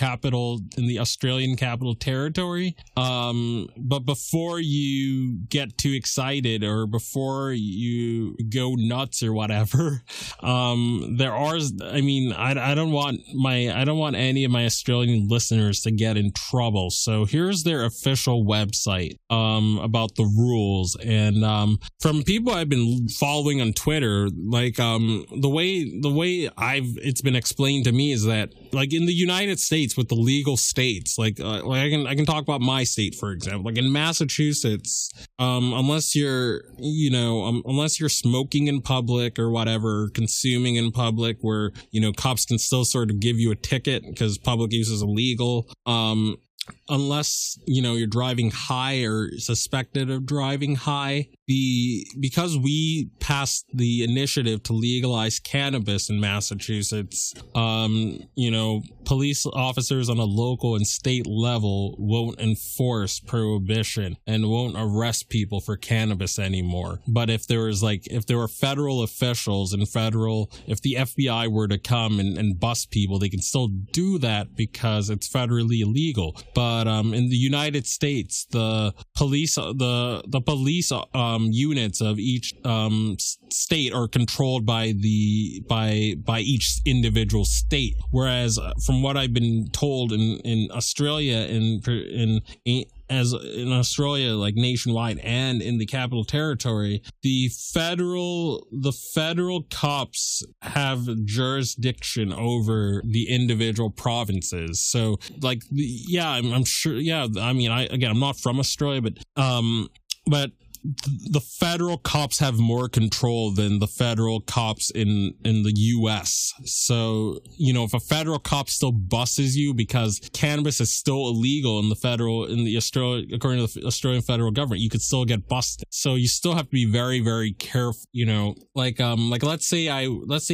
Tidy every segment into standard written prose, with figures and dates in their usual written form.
Australian Capital Territory. But before you get too excited or before you go nuts or whatever, I don't want any of my Australian listeners to get in trouble. So here's their official website about the rules, and from people I've been following on Twitter, like the way it's been explained to me is that, like, in the United States with the legal states, I can talk about my state, for example. Like in Massachusetts, unless you're smoking in public or whatever, consuming in public, where, you know, cops can still sort of give you a ticket because public use is illegal. Unless, you know, you're driving high or suspected of driving high. Because we passed the initiative to legalize cannabis in Massachusetts, police officers on a local and state level won't enforce prohibition and won't arrest people for cannabis anymore. But if there were federal officials and if the FBI were to come and bust people, they can still do that because it's federally illegal. But in the United States, the police units of each state are controlled by each individual state. Whereas, from what I've been told, in Australia, like nationwide and in the Capital Territory, the federal cops have jurisdiction over the individual provinces. So, like, yeah, I'm sure. Yeah, I mean, I'm not from Australia, but the federal cops have more control than the federal cops in the U.S. So, you know, if a federal cop still busts you because cannabis is still illegal according to the Australian federal government, you could still get busted. So you still have to be very, very careful. You know, like let's say I was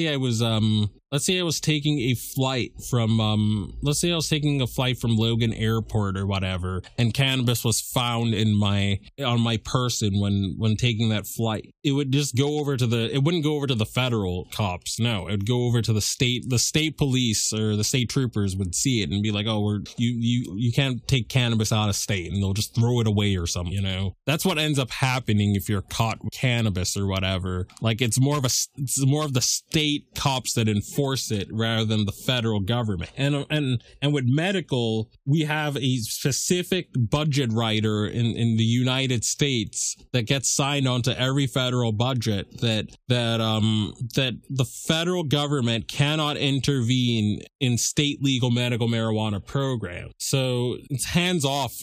taking a flight from Logan Airport or whatever, and cannabis was found on my person when taking that flight. It would just go over to the federal cops. No, it would go over to the state police, or the state troopers would see it and be like, oh, you can't take cannabis out of state, and they'll just throw it away or something. You know, that's what ends up happening if you're caught with cannabis or whatever. Like, it's more of the state cops that enforce enforce it rather than the federal government. And with medical, we have a specific budget writer in the United States that gets signed onto every federal budget that the federal government cannot intervene in state legal medical marijuana programs. So it's hands off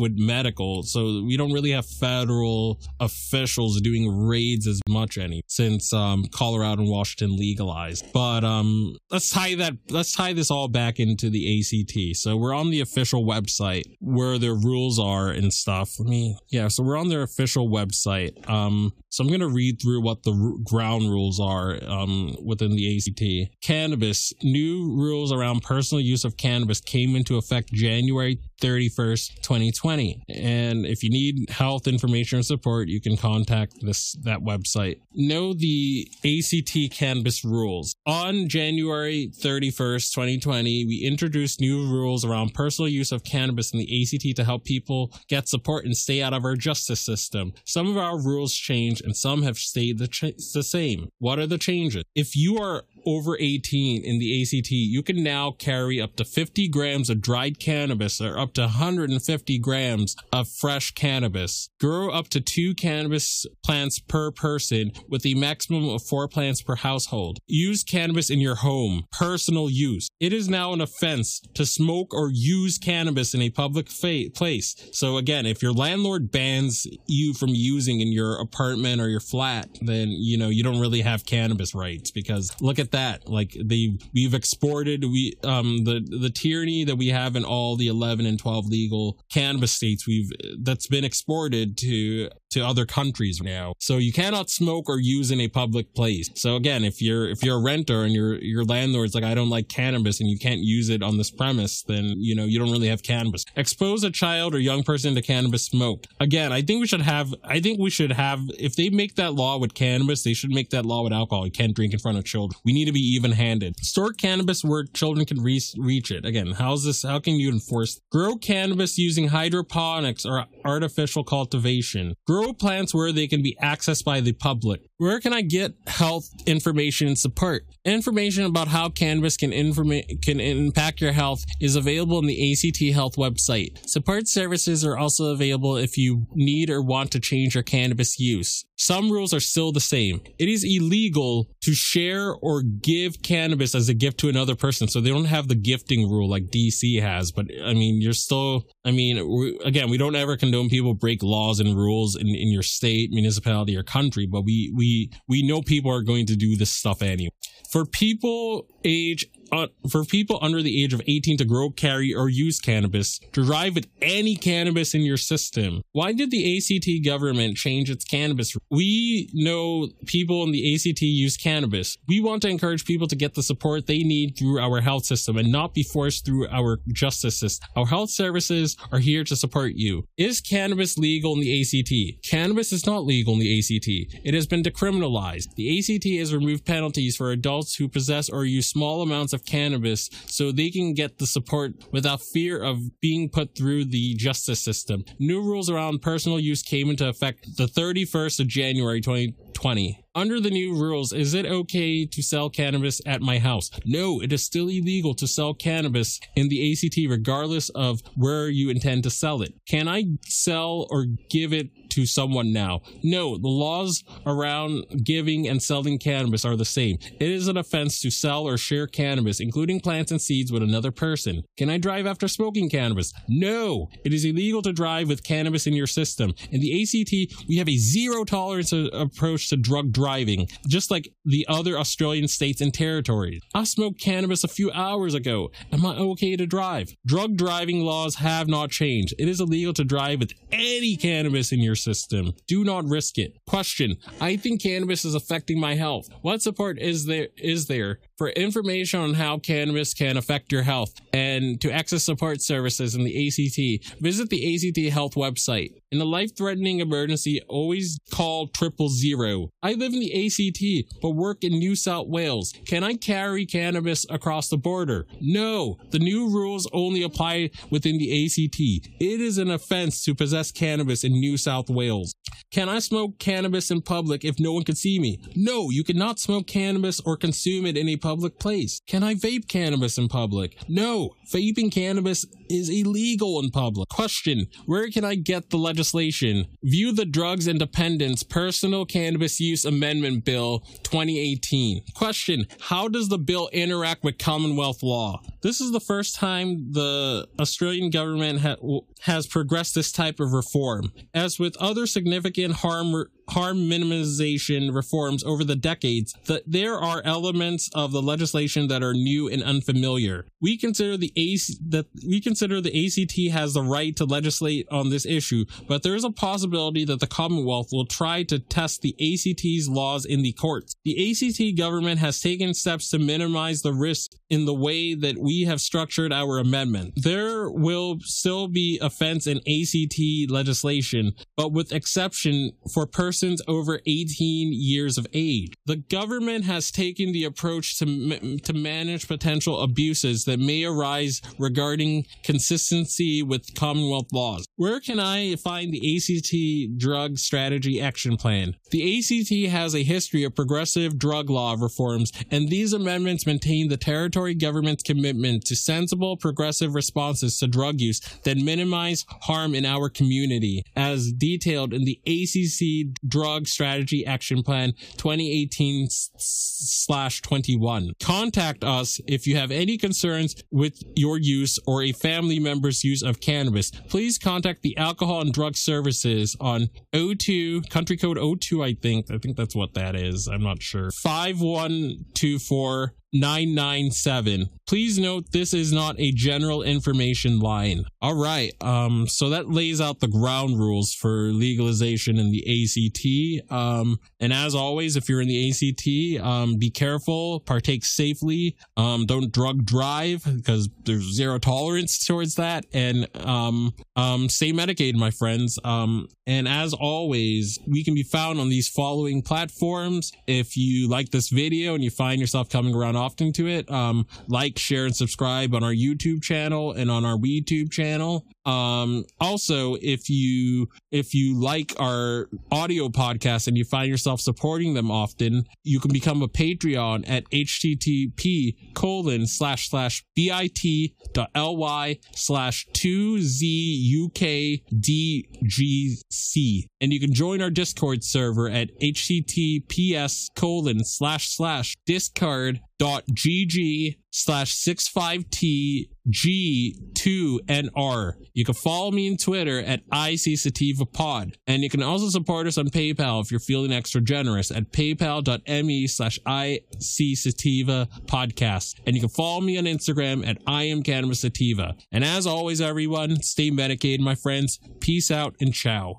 with medical. So we don't really have federal officials doing raids as much any since Colorado and Washington legalized. But let's tie this all back into the ACT. So we're on the official website where their rules are and stuff. So we're on their official website. So I'm going to read through what the ground rules are within the ACT. Cannabis. New rules around personal use of cannabis came into effect January 31st, 2020. And if you need health information or support, you can contact that website. Know the ACT cannabis rules. On January 31st, 2020, we introduced new rules around personal use of cannabis in the ACT to help people get support and stay out of our justice system. Some of our rules changed and some have stayed the same. What are the changes? If you are over 18 in the ACT, you can now carry up to 50 grams of dried cannabis or up to 150 grams of fresh cannabis. Grow up to 2 cannabis plants per person with a maximum of 4 plants per household. Use cannabis in your home. Personal use. It is now an offense to smoke or use cannabis in a public place. So again, if your landlord bans you from using in your apartment or your flat, then you don't really have cannabis rights, because look at that. Like we've exported the tyranny that we have in all the 11 and 12 legal cannabis states. That's been exported to other countries now. So you cannot smoke or use in a public place. So again, if you're a renter and your landlord's like, I don't like cannabis and you can't use it on this premise, then you don't really have cannabis. Expose a child or young person to cannabis smoke. Again, I think we should have if they make that law with cannabis, they should make that law with alcohol. You can't drink in front of children. We need to be even-handed. Store cannabis where children can reach it. Again, how can you enforce this? Grow cannabis using hydroponics or artificial cultivation. Grow plants where they can be accessed by the public. Where can I get health information and support? Information about how cannabis can impact your health is available in the ACT Health website. Support services are also available if you need or want to change your cannabis use. Some rules are still the same. It is illegal to share or give cannabis as a gift to another person. So they don't have the gifting rule like DC has, but we don't ever condone people break laws and rules in your state, municipality, or country, but we know people are going to do this stuff anyway. For people under the age of 18 to grow, carry, or use cannabis, derive with any cannabis in your system. Why did the ACT government change its cannabis? We know people in the ACT use cannabis. We want to encourage people to get the support they need through our health system and not be forced through our justice system. Our health services are here to support you. Is cannabis legal in the ACT? Cannabis is not legal in the ACT. It has been decriminalized. The ACT has removed penalties for adults who possess or use small amounts of cannabis so they can get the support without fear of being put through the justice system. New rules around personal use came into effect the 31st of January 2020. Under the new rules, is it okay to sell cannabis at my house? No, it is still illegal to sell cannabis in the ACT regardless of where you intend to sell it. Can I sell or give it to someone now? No, the laws around giving and selling cannabis are the same. It is an offense to sell or share cannabis, including plants and seeds, with another person. Can I drive after smoking cannabis? No, it is illegal to drive with cannabis in your system. In the ACT, we have a zero-tolerance approach to drug driving, just like the other Australian states and territories. I smoked cannabis a few hours ago. Am I okay to drive? Drug driving laws have not changed. It is illegal to drive with any cannabis in your system. Do not risk it. Question: I think cannabis is affecting my health. What support is there? for information on how cannabis can affect your health and to access support services in the ACT, visit the ACT Health website. In a life-threatening emergency, always call 000. I live in the ACT, but work in New South Wales. Can I carry cannabis across the border? No, the new rules only apply within the ACT. It is an offense to possess cannabis in New South Wales. Can I smoke cannabis in public if no one can see me? No, you cannot smoke cannabis or consume it in a public place. Can I vape cannabis in public? No, vaping cannabis is illegal in public. Question, where can I get the legislation? View the Drugs and Dependence Personal Cannabis Use Amendment Bill 2018. Question, how does the bill interact with Commonwealth law? This is the first time the Australian government has progressed this type of reform. As with other significant harm minimization reforms over the decades, that there are elements of the legislation that are new and unfamiliar. We consider the ACT has the right to legislate on this issue, but there is a possibility that the Commonwealth will try to test the ACT's laws in the courts. The ACT government has taken steps to minimize the risk in the way that we have structured our amendment. There will still be offense in ACT legislation, but with exception for persons over 18 years of age. The government has taken the approach to manage potential abuses that may arise regarding consistency with Commonwealth laws. Where can I find the ACT Drug Strategy Action Plan? The ACT has a history of progressive drug law reforms, and these amendments maintain the territory government's commitment to sensible, progressive responses to drug use that minimize harm in our community, as detailed in the ACT Drug Strategy Action Plan 2018/21. Contact us if you have any concerns with your use or a family member's use of cannabis. Please contact the Alcohol and Drug Services on 02, country code 02, I think that's what that is. I'm not sure. 5124997. Please note this is not a general information line. All right. So that lays out the ground rules for legalization in the ACT. And as always, if you're in the ACT, be careful, partake safely, don't drug drive because there's zero tolerance towards that, and stay medicated, my friends. And as always, we can be found on these following platforms. If you like this video and you find yourself coming around often to it, like, share, and subscribe on our YouTube channel and on our WeTube channel. Also, if you like our audio podcast and you find yourself supporting them often, you can become a Patreon at http://bit.ly/2zukdgc, and you can join our Discord server at https://discard.gg/65tg2nr. You can follow me on Twitter at IC Sativa Pod, and you can also support us on PayPal if you're feeling extra generous at paypal.me/IC Sativa Podcast, and you can follow me on Instagram at I Am Cannabis Sativa. And as always, everyone, stay medicated, my friends. Peace out and ciao.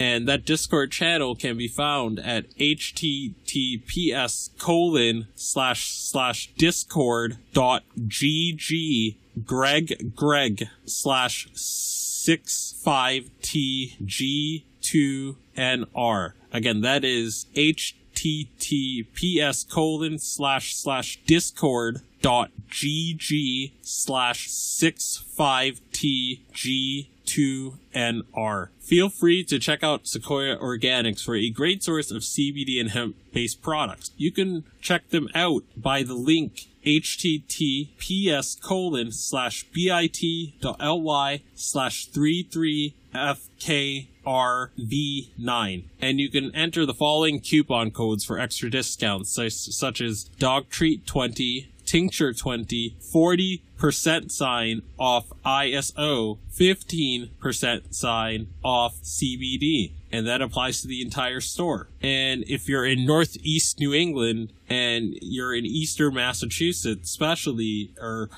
And that Discord channel can be found at https://discord.gggreg/65tg2nr. Again, that is https://discord.gg/65tg2nr. Feel free to check out Sequoia Organics for a great source of CBD and hemp-based products. You can check them out by the link https://bit.ly/33fkrv9, and you can enter the following coupon codes for extra discounts such as dogtreat20, tincture20, 40% off ISO, 15% off CBD, and that applies to the entire store. And if you're in Northeast New England and you're in Eastern Massachusetts, especially, or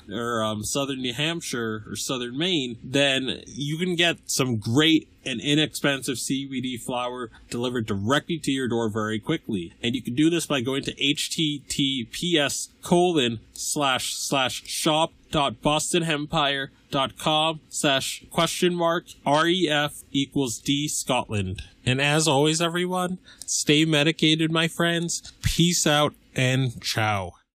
Southern New Hampshire or Southern Maine, then you can get some great and inexpensive CBD flower delivered directly to your door very quickly. And you can do this by going to https://shop.bostonempire.com/?ref=dscotland. And as always, everyone, stay medicated, my friends. Peace out and ciao.